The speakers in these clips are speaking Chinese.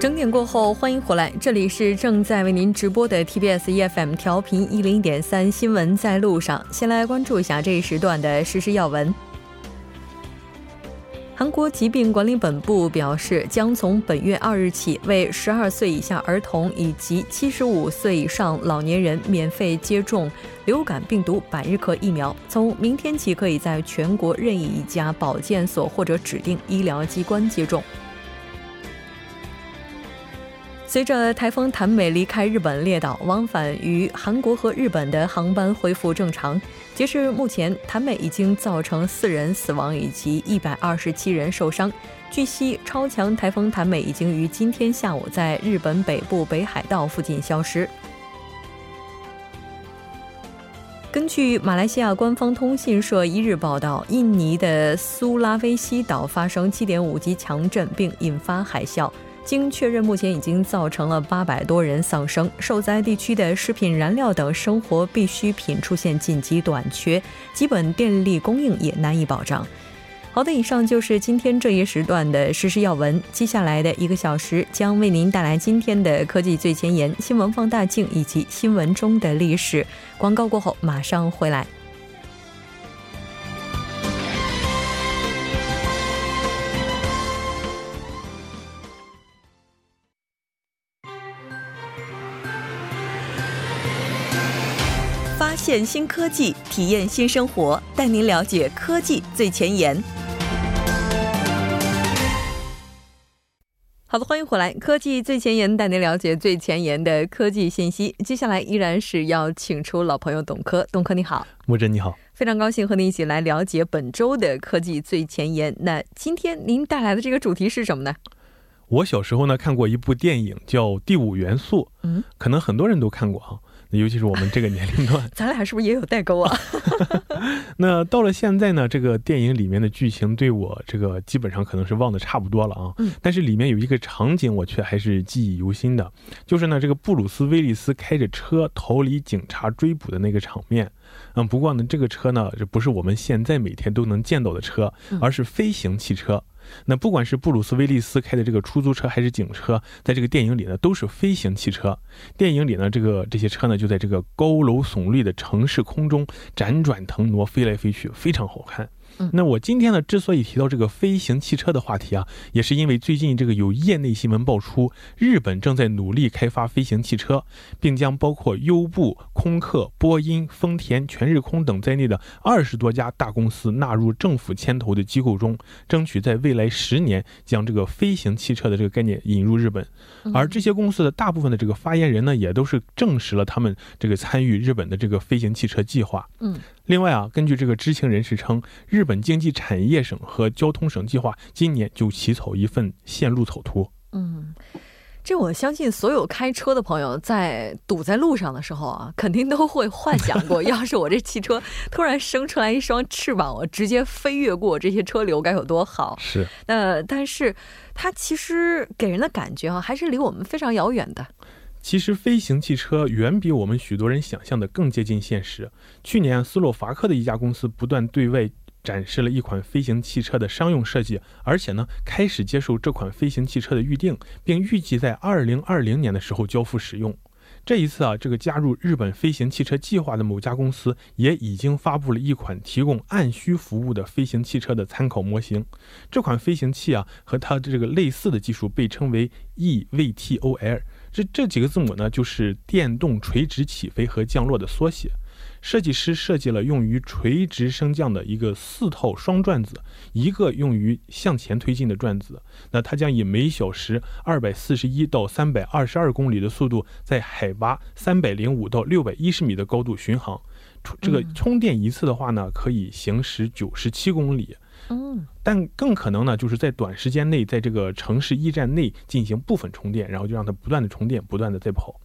整点过后欢迎回来， 这里是正在为您直播的 TBS EFM 调频 101.3 新闻在路上。 先来关注一下这一时段的时事要闻。 韩国疾病管理本部表示， 将从本月2日起， 为12岁以下儿童以及 75岁以上老年人免费接种 流感病毒百日咳疫苗。 从明天起， 可以在全国任意一家保健所或者指定医疗机关接种。 随着台风谭美离开日本列岛， 往返于韩国和日本的航班恢复正常。 截至目前， 谭美已经造成4人死亡以及 127人受伤。 据悉，超强台风谭美 已经于今天下午在日本北部北海道附近消失。 根据马来西亚官方通信社一日报道， 印尼的苏拉威西岛发生 7.5级强震， 并引发海啸。 经确认，目前已经造成了 800多人丧生， 受灾地区的食品、燃料等生活必需品出现紧急短缺， 基本电力供应也难以保障。 好的，以上就是今天这一时段的时事要闻。 接下来的1个小时 将为您带来今天的科技最前沿、 新闻放大镜 以及新闻中的历史。 广告过后马上回来。 发现新科技， 体验新生活， 带您了解科技最前沿。 好的，欢迎回来， 科技最前沿， 带您了解最前沿的科技信息。 接下来依然是要请出老朋友董科。 董科你好。 莫真你好， 非常高兴和您一起来了解本周的科技最前沿。 那今天您带来的这个主题是什么呢？ 我小时候呢看过一部电影叫《第五元素》， 可能很多人都看过啊， 尤其是我们这个年龄段。 咱俩是不是也有代沟啊？ 那到了现在呢，这个电影里面的剧情对我这个基本上可能是忘得差不多了啊。 但是里面有一个场景我却还是记忆犹新的， 就是呢这个布鲁斯威利斯开着车逃离警察追捕的那个场面。 不过呢这个车呢， 这不是我们现在每天都能见到的车， 而是飞行汽车。 那不管是布鲁斯威利斯开的这个出租车还是警车， 在这个电影里呢都是飞行汽车。 电影里呢这些车呢就在这个高楼耸立的城市空中辗转腾挪， 飞来飞去， 非常好看。 那我今天呢之所以提到这个飞行汽车的话题啊， 也是因为最近这个有业内新闻爆出， 日本正在努力开发飞行汽车， 并将包括优步、 空客、波音、丰田、 全日空等在内的 20多家大公司 纳入政府牵头的机构中， 争取在未来10年 将这个飞行汽车的这个概念引入日本。 而这些公司的大部分的这个发言人呢， 也都是证实了他们这个参与日本的这个飞行汽车计划。 另外啊，根据这个知情人士称， 日本经济产业省和交通省计划 今年就起草一份线路草图。 这我相信所有开车的朋友在堵在路上的时候啊， 肯定都会幻想过， 要是我这汽车突然生出来一双翅膀， 我直接飞越过这些车流该有多好。 是。但是它其实给人的感觉啊， 还是离我们非常遥远的。 其实飞行汽车远比我们许多人想象的更接近现实。 去年斯洛伐克的一家公司 不断对外展示了一款飞行汽车的商用设计， 而且呢开始接受这款飞行汽车的预定， 并预计在2020年的时候交付使用。 这一次啊， 这个加入日本飞行汽车计划的某家公司 也已经发布了一款提供按需服务的飞行汽车的参考模型。 这款飞行器啊， 和它这个类似的技术被称为 EVTOL， 这几个字母呢， 就是电动垂直起飞和降落的缩写。 设计师设计了用于垂直升降的一个4套 双转子， 一个用于向前推进的转子。 那它将以每小时 241到322公里的速度， 在海拔 305到610米 的高度巡航。 这个充电一次的话呢， 可以行驶97公里。 但更可能呢， 就是在短时间内， 在这个城市驿站内 进行部分充电， 然后就让它不断的充电不断的再跑。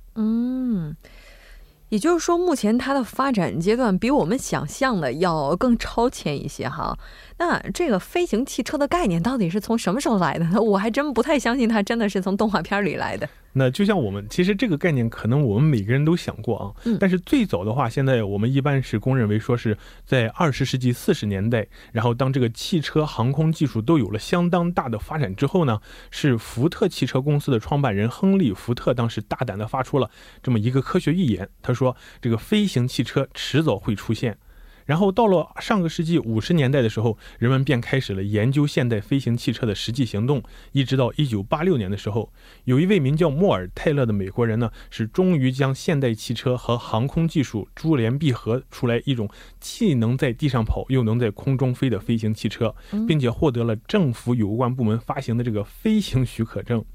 也就是说目前它的发展阶段比我们想象的要更超前一些哈。 那这个飞行汽车的概念到底是从什么时候来的呢？我还真不太相信它真的是从动画片里来的。那就像我们其实这个概念可能我们每个人都想过啊，但是最早的话现在我们一般是公认为说是在20世纪40年代，然后当这个汽车航空技术都有了相当大的发展之后呢，是福特汽车公司的创办人亨利·福特当时大胆的发出了这么一个科学预言，他说这个飞行汽车迟早会出现。然后到了上个世纪50年代的时候，人们便开始了研究现代飞行汽车的实际行动，一直到1986年的时候，有一位名叫莫尔泰勒的美国人呢，是终于将现代汽车和航空技术珠联璧合出来一种既能在地上跑又能在空中飞的飞行汽车，并且获得了政府有关部门发行的这个飞行许可证。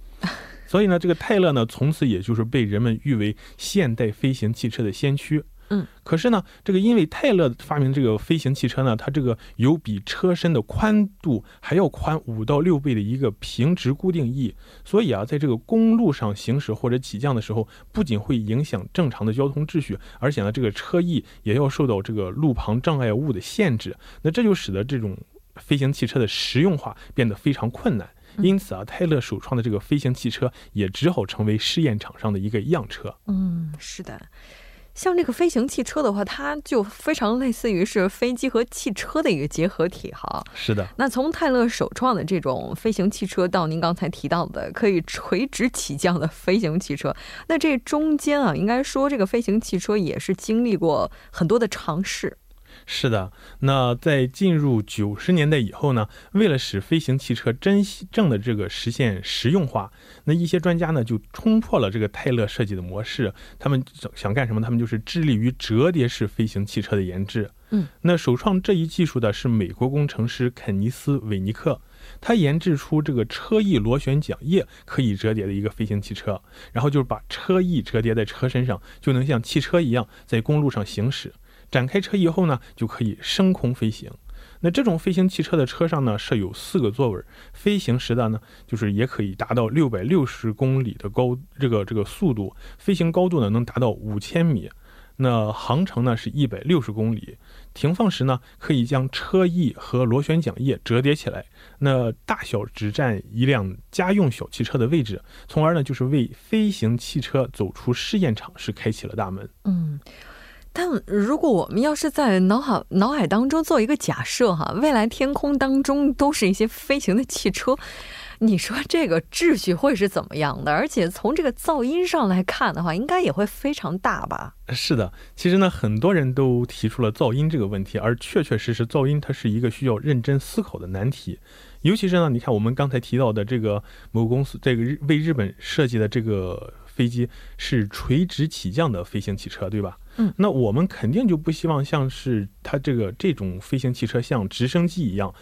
所以呢，这个泰勒呢，从此也就是被人们誉为现代飞行汽车的先驱。可是呢，这个因为泰勒发明这个飞行汽车呢，它这个有比车身的宽度还要宽5到6倍的一个平直固定翼，所以啊，在这个公路上行驶或者起降的时候，不仅会影响正常的交通秩序，而且呢，这个车翼也要受到这个路旁障碍物的限制。那这就使得这种飞行汽车的实用化变得非常困难。因此啊，泰勒首创的这个飞行汽车也只好成为试验场上的一个样车。是的。像这个飞行汽车的话，它就非常类似于是飞机和汽车的一个结合体哈。是的。那从泰勒首创的这种飞行汽车到您刚才提到的可以垂直起降的飞行汽车，那这中间啊，应该说这个飞行汽车也是经历过很多的尝试。是的。那在进入90年代以后呢，为了使飞行汽车真正的这个实现实用化，那一些专家呢就冲破了这个泰勒设计的模式，他们想干什么？他们就是致力于折叠式飞行汽车的研制。那首创这一技术的是美国工程师肯尼斯·韦尼克，他研制出这个车翼螺旋桨叶可以折叠的一个飞行汽车，然后就是把车翼折叠在车身上，就能像汽车一样在公路上行驶。展开车以后呢，就可以升空飞行。那这种飞行汽车的车上呢，设有4个座位，飞行时的呢，就是也可以达到660公里的这个速度，飞行高度呢能达到5000米。那航程呢是160公里，停放时呢可以将车翼和螺旋桨叶折叠起来，那大小只占一辆家用小汽车的位置，从而呢就是为飞行汽车走出试验场是开启了大门。但如果我们要是在脑海当中做一个假设哈，未来天空当中都是一些飞行的汽车，你说这个秩序会是怎么样的？而且从这个噪音上来看的话，应该也会非常大吧？是的，其实呢，很多人都提出了噪音这个问题，而确确实实噪音它是一个需要认真思考的难题。尤其是呢，你看我们刚才提到的这个某公司这个为日本设计的这个飞机是垂直起降的飞行汽车，对吧？那我们肯定就不希望像是它这种飞行汽车像直升机一样，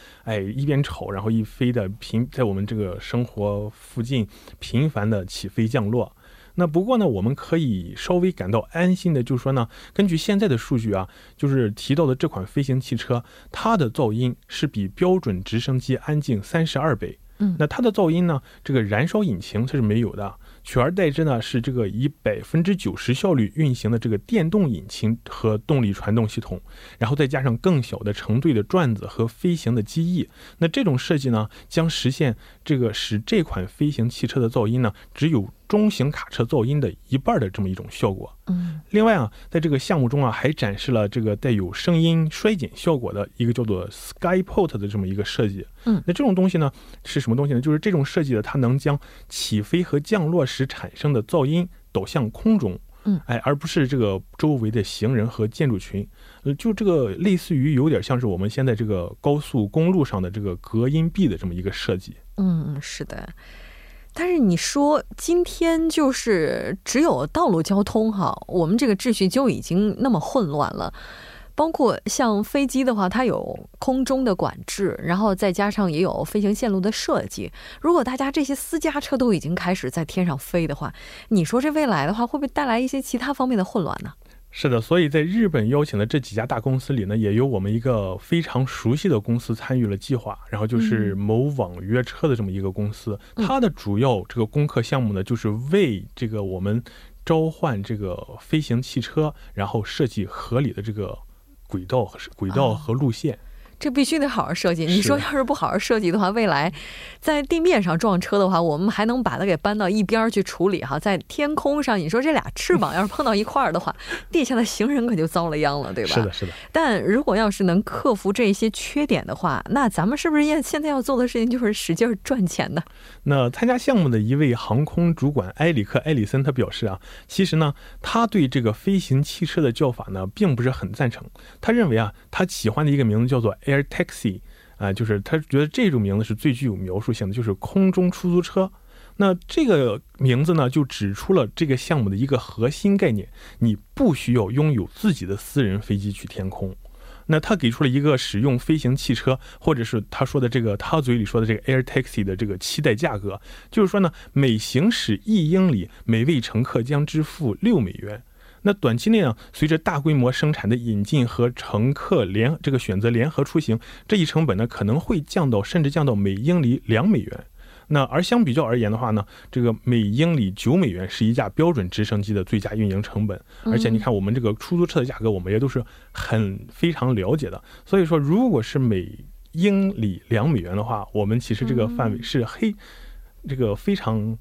一边吵，然后一飞的在我们这个生活附近频繁的起飞降落。那不过呢，我们可以稍微感到安心的，就是说呢，根据现在的数据啊，就是提到的这款飞行汽车，它的噪音是比标准直升机安静32倍。那它的噪音呢，这个燃烧引擎它是没有的，取而代之呢是这个以90%效率运行的这个电动引擎和动力传动系统，然后再加上更小的成对的转子和飞行的机翼。那这种设计呢，将实现这个使这款飞行汽车的噪音呢，只有中型卡车噪音的1/2的这么一种效果。另外啊，在这个项目中啊，还展示了这个带有声音衰减效果的一个叫做 Skyport 的这么一个设计。那这种东西呢是什么东西呢？就是这种设计的，它能将起飞和降落时产生的噪音导向空中，而不是这个周围的行人和建筑群。就这个类似于有点像是我们现在这个高速公路上的这个隔音壁的这么一个设计。是的。但是你说今天就是只有道路交通哈，我们这个秩序就已经那么混乱了，包括像飞机的话，它有空中的管制，然后再加上也有飞行线路的设计。如果大家这些私家车都已经开始在天上飞的话，你说这未来的话会不会带来一些其他方面的混乱呢？是的，所以在日本邀请的这几家大公司里呢，也有我们一个非常熟悉的公司参与了计划，然后就是某网约车的这么一个公司，它的主要这个攻克项目呢，就是为这个我们召唤这个飞行汽车，然后设计合理的这个轨道和路线。这必须得好好设计，你说要是不好好设计的话，未来在地面上撞车的话，我们还能把它给搬到一边去处理哈，在天空上，你说这俩翅膀要是碰到一块儿的话，地下的行人可就糟了殃了，对吧？是的，是的。但如果要是能克服这些缺点的话，那咱们是不是现在要做的事情就是使劲转钱呢？那参加项目的一位航空主管埃里克·埃里森他表示啊，其实呢，他对这个飞行汽车的叫法呢并不是很赞成，他认为啊，他喜欢的一个名字叫做 Air Taxi 就是他觉得这种名字是最具有描述性的，就是空中出租车。 那这个名字呢就指出了这个项目的一个核心概念，你不需要拥有自己的私人飞机去天空。 那他给出了一个使用飞行汽车，或者是他嘴里说的这个 Air Taxi 的这个期待价格， 就是说呢每行驶1英里， 每位乘客将支付6美元。 那短期内啊，随着大规模生产的引进和乘客联这个选择联合出行，这一成本呢可能会降到甚至降到每英里2美元。 那而相比较而言的话呢，这个每英里9美元是一架标准直升机的最佳运营成本。 而且你看我们这个出租车的价格我们也都是很非常了解的，所以说如果是每英里2美元的话， 我们其实这个范围是非常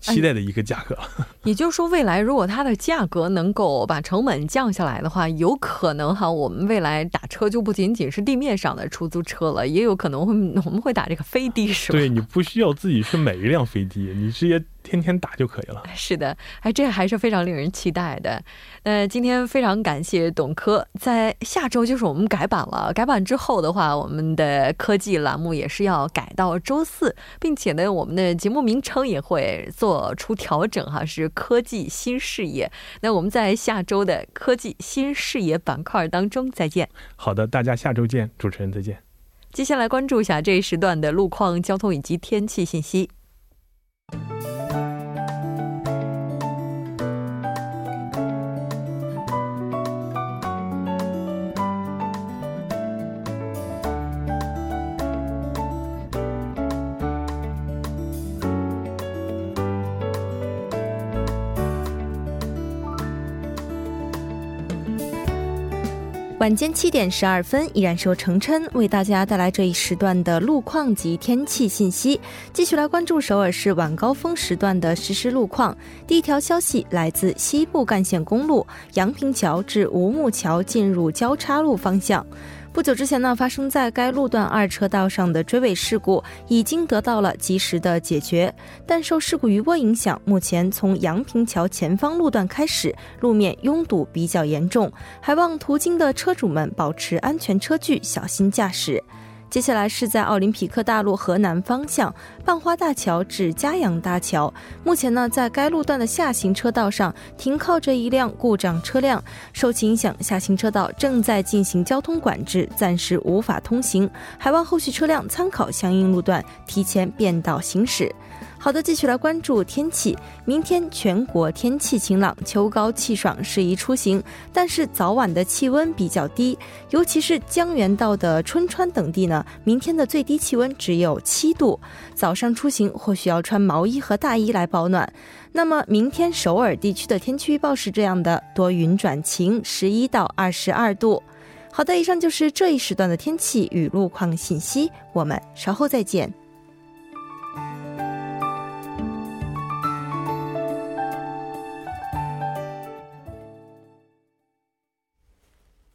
期待的一个价格。也就是说未来如果它的价格能够把成本降下来的话，有可能哈我们未来打车就不仅仅是地面上的出租车了，也有可能我们会打这个飞的。对，你不需要自己去买一辆飞的，你直接 天天打就可以了。是的， 这还是非常令人期待的。 今天非常感谢董科，在下周就是我们改版了， 改版之后的话我们的科技栏目也是要改到周四， 并且呢我们的节目名称也会做出调整哈， 是科技新视野。 那我们在下周的科技新视野板块当中再见。好的，大家下周见， 主持人再见。 接下来关注一下这一时段的路况、交通以及天气信息。 晚间7点12分， 依然是由程琛为大家带来这一时段的路况及天气信息。 继续来关注首尔市晚高峰时段的实时路况。 第一条消息来自西部干线公路， 杨平桥至吴木桥进入交叉路方向。 不久之前呢，发生在该路段2车道上的追尾事故 已经得到了及时的解决， 但受事故余波影响，目前从杨平桥前方路段开始， 路面拥堵比较严重， 还望途经的车主们保持安全车距， 小心驾驶。 接下来是在奥林匹克大路河南方向， 半花大桥至嘉阳大桥， 目前呢在该路段的下行车道上停靠着一辆故障车辆， 受其影响，下行车道正在进行交通管制， 暂时无法通行， 还望后续车辆参考相应路段提前变道行驶。 好的，继续来关注天气。 明天全国天气晴朗， 秋高气爽，适宜出行， 但是早晚的气温比较低， 尤其是江原道的春川等地呢， 明天的最低气温只有7度， 早上出行或许要穿毛衣和大衣来保暖。 那么明天首尔地区的天气预报是这样的， 多云转晴， 11到22度。 好的，以上就是这一时段的天气与路况信息， 我们稍后再见。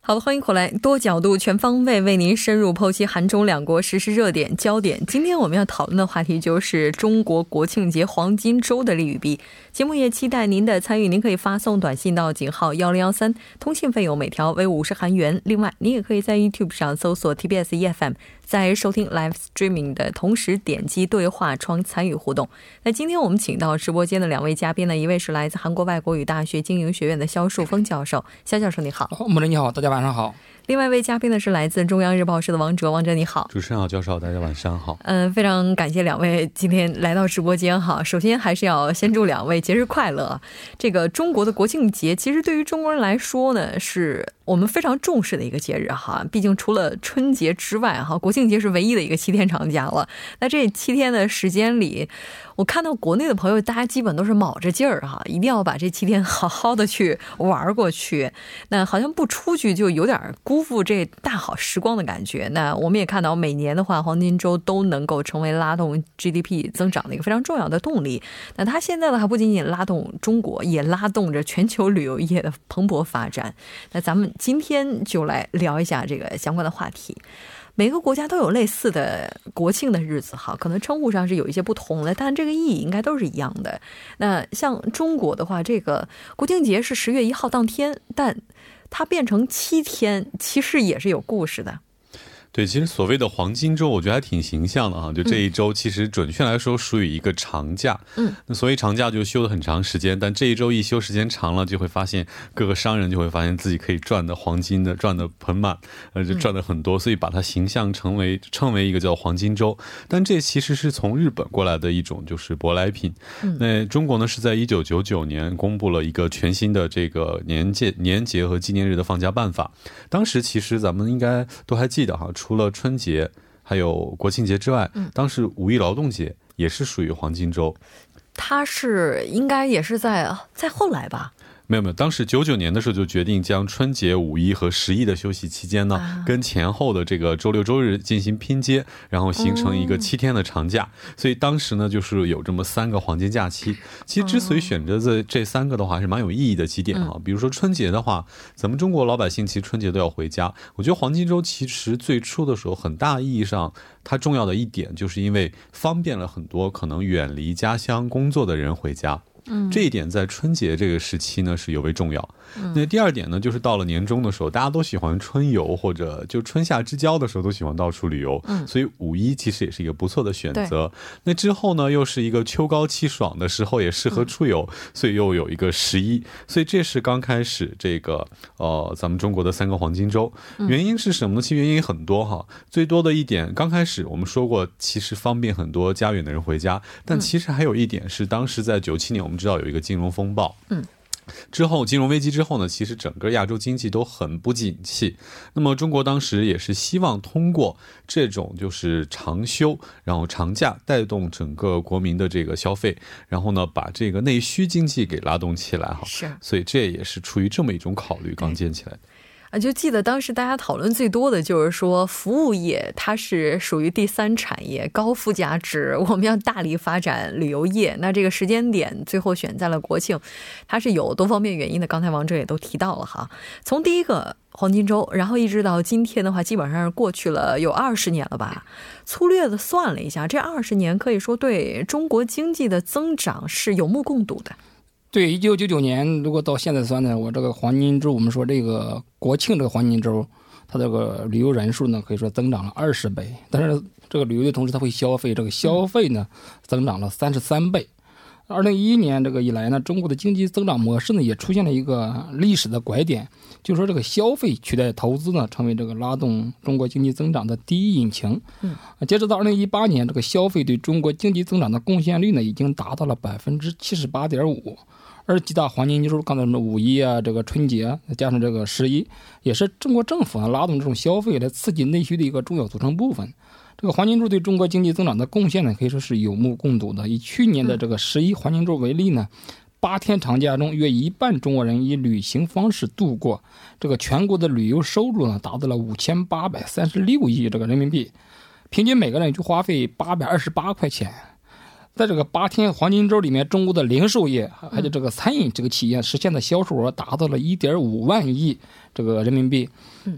好的，欢迎回来，多角度全方位为您深入剖析韩中两国时事热点焦点。 今天我们要讨论的话题就是中国国庆节黄金周的利与弊。 节目也期待您的参与， 您可以发送短信到警号1013， 通信费用每条为50韩元。 另外您也可以在 YouTube 上搜索 TBS EFM， 在收听 Live Streaming 的同时点击对话窗参与互动。 那今天我们请到直播间的两位嘉宾呢， 一位是来自韩国外国语大学经营学院的肖树峰教授， 肖教授你好。 你好，大家晚上好。 另外一位嘉宾呢是来自中央日报社的王哲，王哲你好。 主持人好，教授大家晚上好。 非常感谢两位今天来到直播间哈。 首先还是要先祝两位节日快乐。 这个中国的国庆节其实对于中国人来说呢，是 我们非常重视的一个节日哈， 毕竟除了春节之外哈， 国庆节是唯一的一个7天长假了。 那这7天的时间里， 我看到国内的朋友大家基本都是卯着劲儿哈， 一定要把这7天好好的去玩过去，那好像不出去就有点孤不辜负这大好时光的感觉。那我们也看到每年的话黄金周都能够成为拉动 GDP 增长的一个非常重要的动力。那它现在的话不仅仅拉动中国，也拉动着全球旅游业的蓬勃发展。那咱们今天就来聊一下这个相关的话题。 每个国家都有类似的国庆的日子哈，可能称呼上是有一些不同的，但这个意义应该都是一样的。那像中国的话，这个国庆节是10月1号当天，但它变成7天，其实也是有故事的。 对，其实所谓的黄金周，我觉得还挺形象的啊，就这一周其实准确来说属于一个长假。所以长假就休得很长时间，但这一周一休时间长了就会发现各个商人就会发现自己可以赚的黄金的赚的盆满，赚的很多，所以把它形象成为成为一个叫黄金周。但这其实是从日本过来的一种就是舶来品。那中国呢是在1999年公布了一个全新的这个年节和纪念日的放假办法，当时其实咱们应该都还记得， 除了春节还有国庆节之外，当时五一劳动节也是属于黄金周。 它是应该也是在后来吧？ 没有没有，当时99年的时候就决定将春节、五一和十一的休息期间呢跟前后的这个周六周日进行拼接，然后形成一个7天的长假。所以当时呢就是有这么三个黄金假期。其实之所以选择这三个的话是蛮有意义的起点啊，比如说春节的话咱们中国老百姓其实春节都要回家，我觉得黄金周其实最初的时候很大意义上它重要的一点就是因为方便了很多可能远离家乡工作的人回家， 这一点在春节这个时期呢是尤为重要。那第二点呢就是到了年终的时候大家都喜欢春游或者就春夏之交的时候都喜欢到处旅游，所以五一其实也是一个不错的选择。那之后呢又是一个秋高气爽的时候也适合出游，所以又有一个十一，所以这是刚开始这个咱们中国的三个黄金周。原因是什么呢？其实原因很多哈，最多的一点刚开始我们说过其实方便很多家园的人回家，但其实还有一点是当时在97年我们知道有一个金融风暴， 之后金融危机之后呢，其实整个亚洲经济都很不景气。那么中国当时也是希望通过这种就是长休然后长假带动整个国民的这个消费，然后呢把这个内需经济给拉动起来，所以这也是出于这么一种考虑刚建起来。 就记得当时大家讨论最多的就是说服务业它是属于第三产业高附加值，我们要大力发展旅游业。那这个时间点最后选在了国庆，它是有多方面原因的，刚才王哲也都提到了哈。从第一个 黄金周，然后一直到今天的话基本上是过去了有20年了吧。 粗略的算了一下，这 20年 可以说对中国经济的增长是有目共睹的。 对，1999年如果到现在算呢，我这个黄金周，我们说这个国庆这个黄金周，它这个旅游人数呢可以说增长了20倍， 但是这个旅游的同时它会消费，这个消费呢增长了33倍。 2011年这个以来呢，中国的经济增长模式呢也出现了一个历史的拐点，就是说这个消费取代投资呢成为这个拉动中国经济增长的第一引擎。截止到2018年， 这个消费对中国经济增长的贡献率呢已经达到了 78.5%。 而几大黄金周，刚才我们五一啊，这个春节，加上这个十一，也是中国政府拉动这种消费来刺激内需的一个重要组成部分。 这个黄金周对中国经济增长的贡献呢，可以说是有目共睹的。以去年的这个11黄金周为例呢， 8天长假中约一半中国人以旅行方式度过， 这个全国的旅游收入呢达到了 5836亿这个人民币， 平均每个人就花费828块钱。 在这个8天黄金周里面， 中国的零售业还有这个餐饮这个企业实现的销售额达到了 1.5万亿 这个人民币，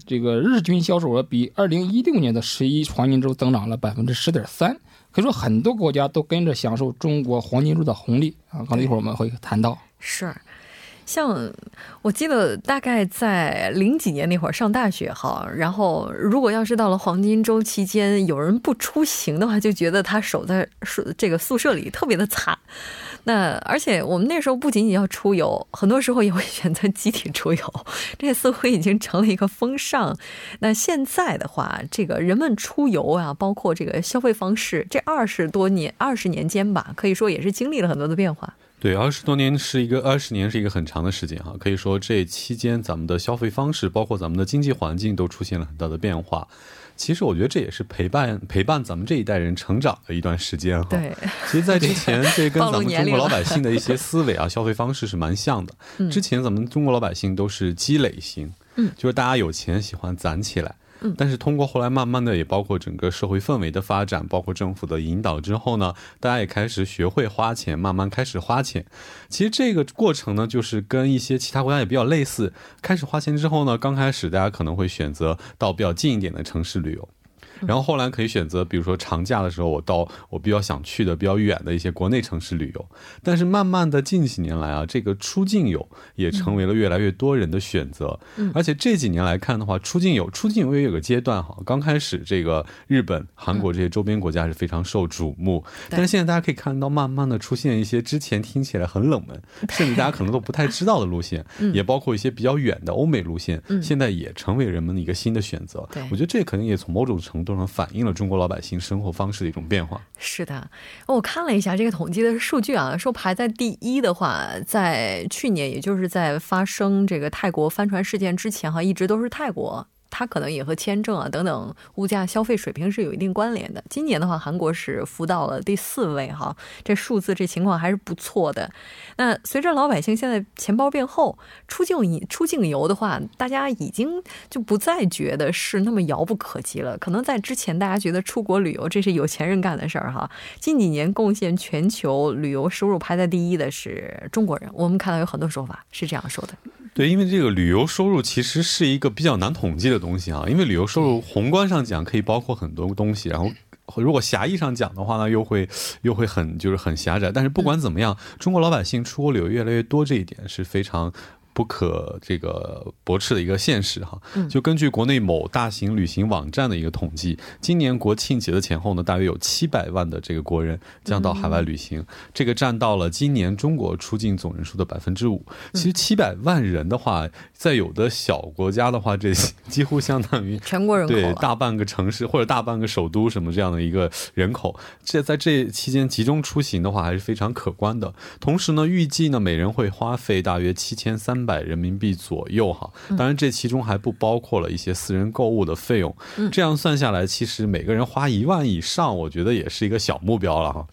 这个日均销售额比 2016年的 11黄金周增长了 10.3%。 可以说很多国家都跟着享受中国黄金周的红利，刚才一会儿我们会谈到。是。 像我记得大概在零几年那会儿上大学哈，然后如果要是到了黄金周期间有人不出行的话就觉得他守在这个宿舍里特别的惨。那而且我们那时候不仅仅要出游，很多时候也会选择集体出游，这似乎已经成了一个风尚。那现在的话这个人们出游啊，包括这个消费方式，这20年、20年间吧，可以说也是经历了很多的变化。 对，20多年是一个很长的时间啊，可以说这期间咱们的消费方式包括咱们的经济环境都出现了很大的变化。 其实我觉得这也是陪伴咱们这一代人成长的一段时间。对，其实在之前这跟咱们中国老百姓的一些思维啊消费方式是蛮像的。之前咱们中国老百姓都是积累型，就是大家有钱喜欢攒起来，但是通过后来慢慢的也包括整个社会氛围的发展，包括政府的引导之后呢，大家也开始学会花钱，慢慢开始花钱。其实这个过程呢，就是跟一些其他国家也比较类似，开始花钱之后呢，刚开始大家可能会选择到比较近一点的城市旅游， 然后后来可以选择比如说长假的时候我到我比较想去的比较远的一些国内城市旅游，但是慢慢的近几年来啊，这个出境游也成为了越来越多人的选择，而且这几年来看的话，出境游有一个阶段刚开始这个日本韩国这些周边国家是非常受瞩目，但是现在大家可以看到慢慢的出现一些之前听起来很冷门，甚至大家可能都不太知道的路线，也包括一些比较远的欧美路线，现在也成为人们的一个新的选择。我觉得这可能也从某种程度上反映了中国老百姓生活方式的一种变化。 是的，我看了一下这个统计的数据啊，说排在第一的话，在去年也就是在发生这个泰国帆船事件之前哈，一直都是泰国。 它可能也和签证啊等等物价消费水平是有一定关联的。今年的话韩国是浮到了第4位哈，这数字这情况还是不错的。那随着老百姓现在钱包变厚，出境游的话大家已经就不再觉得是那么遥不可及了，可能在之前大家觉得出国旅游这是有钱人干的事儿哈，近几年贡献全球旅游收入排在第一的是中国人，我们看到有很多说法是这样说的。 对，因为这个旅游收入其实是一个比较难统计的东西啊，因为旅游收入宏观上讲可以包括很多东西，然后 如果狭义上讲的话呢，又会很就是很狭窄。但是不管怎么样，中国老百姓出国旅游越来越多这一点是非常 不可这个驳斥的一个现实哈。就根据国内某大型旅行网站的一个统计，今年国庆节的前后呢，大约有700万的这个国人将到海外旅行，这个占到了今年中国出境总人数的5%。 其实700万人的话，在有的小国家的话，这几乎相当于全国人口，对，大半个城市或者大半个首都什么这样的一个人口。在这期间集中出行的话还是非常可观的。同时呢，预计呢每人会花费大约 7,300人民币左右哈， 当然这其中还不包括了一些私人购物的费用，这样算下来其实每个人花1万以上， 我觉得也是一个小目标了哈。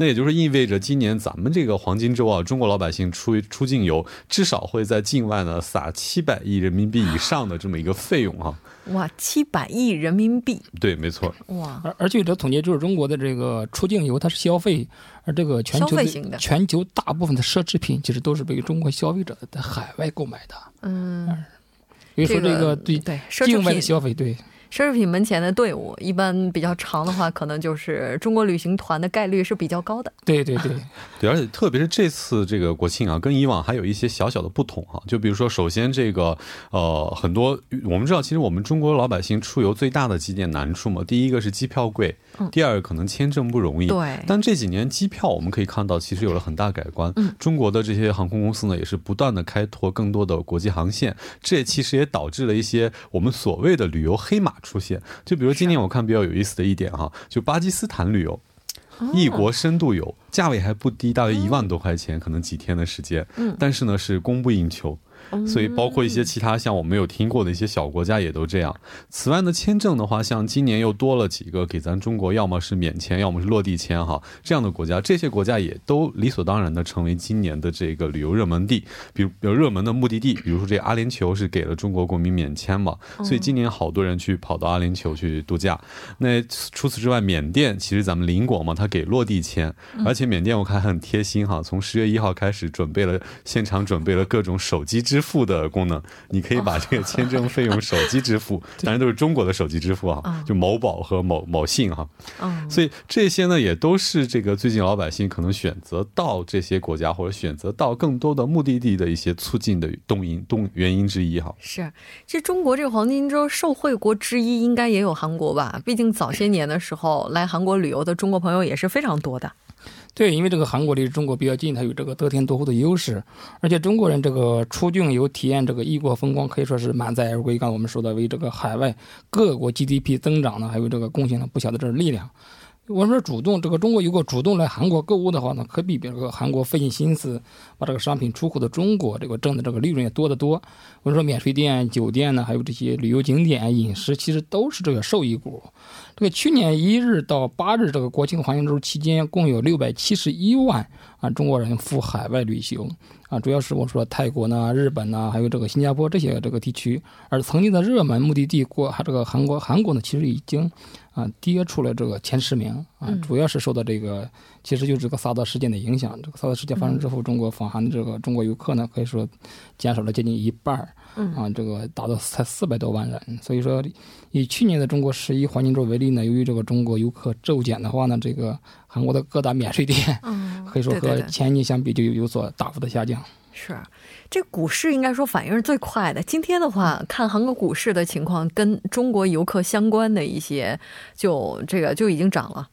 那也就是意味着今年咱们这个黄金周啊，中国老百姓出境游至少会在境外呢撒 700亿人民币以上的这么一个费用哈。 哇，700亿人民币！ 对，没错。而且统计就是中国的这个出境游，它是消费，而这个全球大部分的奢侈品其实都是被中国消费者在海外购买的。比如说这个对中国消费，对，奢侈品 奢侈品门前的队伍一般比较长的话，可能就是中国旅行团的概率是比较高的。对对对，而且特别是这次这个国庆啊，跟以往还有一些小小的不同哈，就比如说首先这个很多我们知道其实我们中国老百姓出游最大的几点难处嘛，第一个是机票贵，第二可能签证不容易，但这几年机票我们可以看到其实有了很大改观，中国的这些航空公司呢也是不断的开拓更多的国际航线，这其实也导致了一些我们所谓的旅游黑马出现。 就比如今年我看比较有意思的一点哈， 就巴基斯坦旅游， 异国深度游，价位还不低，大约1万多块钱， 可能几天的时间， 但是呢是供不应求， 所以包括一些其他像我们有听过的一些小国家也都这样。此外呢，签证的话，像今年又多了几个给咱中国要么是免签要么是落地签哈，这样的国家，这些国家也都理所当然的成为今年的这个旅游热门地。比如热门的目的地比如说这阿联酋是给了中国国民免签嘛，所以今年好多人去跑到阿联酋去度假。那除此之外，缅甸其实咱们邻国嘛，它给落地签，而且缅甸我看很贴心哈，从10月1号开始准备了现场准备了各种手机支付的功能， 你可以把这个签证费用手机支付，当然都是中国的手机支付，当然都是中国的手机支付，就某宝和某信哈。所以这些呢也都是这个最近老百姓可能选择到这些国家或者选择到更多的目的地的一些促进的原因之一哈。是，这中国这个黄金周受惠国之一应该也有韩国吧，毕竟早些年的时候来韩国旅游的中国朋友也是非常多的。 对，因为这个韩国离中国比较近，它有这个得天独厚的优势，而且中国人这个出境游体验这个异国风光可以说是满载而归。刚才我们说的为这个海外各国GDP增长呢，还有这个贡献了不小的这个力量。我们说主动这个中国有个主动来韩国购物的话呢，可比这个韩国费尽心思把这个商品出口的中国这个挣的这个利润也多得多。我们说免税店、酒店呢，还有这些旅游景点饮食其实都是这个受益股。 这个去年1日到8日这个国庆黄金周期间，共有671万啊，中国人赴海外旅行啊，主要是我说泰国呢、日本呢，还有这个新加坡这些这个地区。而曾经的热门目的地国，这个韩国呢，其实已经啊跌出了这个前10名啊，主要是受到这个其实就是这个萨德事件的影响。这个萨德事件发生之后，中国访韩的这个中国游客呢，可以说减少了接近1半啊，这个达到才400多万人。所以说，以去年的中国11黄金周为例呢，由于这个中国游客骤减的话呢，这个韩国的各大免税店，可以说和前年相比就有所大幅的下降。是，这股市应该说反应是最快的。今天的话，看韩国股市的情况，跟中国游客相关的一些，就这个就已经涨了。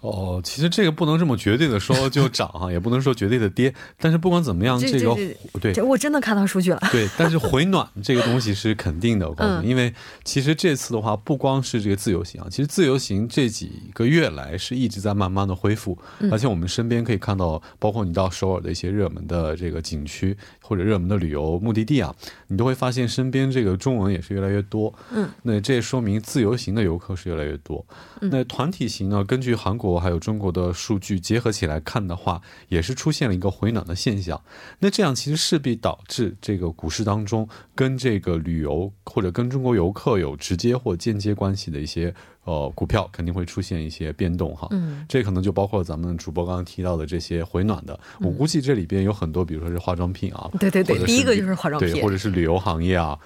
哦，其实这个不能这么绝对的说就涨哈，也不能说绝对的跌，但是不管怎么样，这个对，我真的看到数据了。对，但是回暖这个东西是肯定的，我告诉你，因为其实这次的话，不光是这个自由行啊，其实自由行这几个月来是一直在慢慢的恢复，而且我们身边可以看到，包括你到首尔的一些热门的这个景区或者热门的旅游目的地啊，你都会发现身边这个中文也是越来越多。嗯，那这说明自由行的游客是越来越多。那团体行呢，根据韩国还有中国的数据结合起来看的话，也是出现了一个回暖的现象。那这样其实势必导致这个股市当中跟这个旅游或者跟中国游客有直接或间接关系的一些股票肯定会出现一些变动哈。这可能就包括咱们主播刚刚提到的这些回暖的。我估计这里边有很多，比如说是化妆品啊，对对对，第一个就是化妆品，对，或者是旅游行业啊，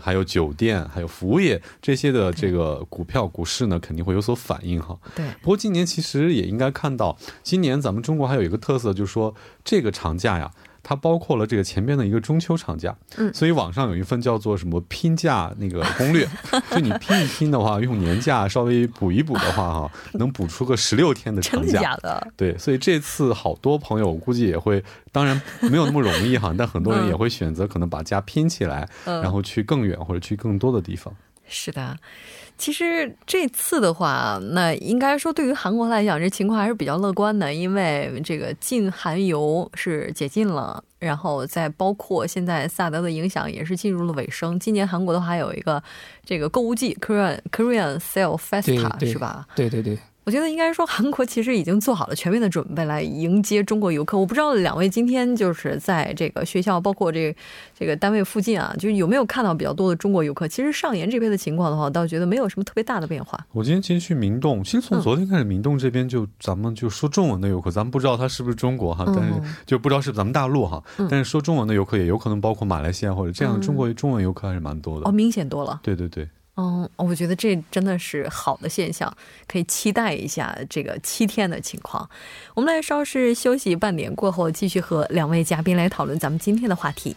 还有酒店，还有服务业这些的这个股票股市呢，肯定会有所反应哈。对，不过今年其实也应该看到，今年咱们中国还有一个特色，就是说这个长假呀。它包括了这个前边的一个中秋长假，所以网上有一份叫做什么拼假那个攻略，就你拼一拼的话，用年假稍微补一补的话哈，能补出个16天的长假。真的假的？对，所以这次好多朋友我估计也会，当然没有那么容易哈，但很多人也会选择可能把假拼起来，然后去更远或者去更多的地方。是的，其实这次的话，那应该说对于韩国来讲，这情况还是比较乐观的，因为这个禁韩游是解禁了，然后再包括现在萨德的影响也是进入了尾声。今年韩国的话有一个这个购物季 Korean Sale Festa 是吧？对对对。我觉得应该说韩国其实已经做好了全面的准备来迎接中国游客。我不知道两位今天就是在这个学校包括这个单位附近啊，就是有没有看到比较多的中国游客。其实上研这边的情况的话，我倒觉得没有什么特别大的变化。我今天其实去明洞，其实从昨天开始明洞这边就咱们就说中文的游客，咱们不知道他是不是中国哈，但是就不知道是咱们大陆哈，但是说中文的游客也有可能包括马来西亚或者这样，中国中文游客还是蛮多的。哦，明显多了。对对对。我觉得这真的是好的现象，可以期待一下这个7天的情况。我们来稍事休息，半点过后继续和两位嘉宾来讨论咱们今天的话题。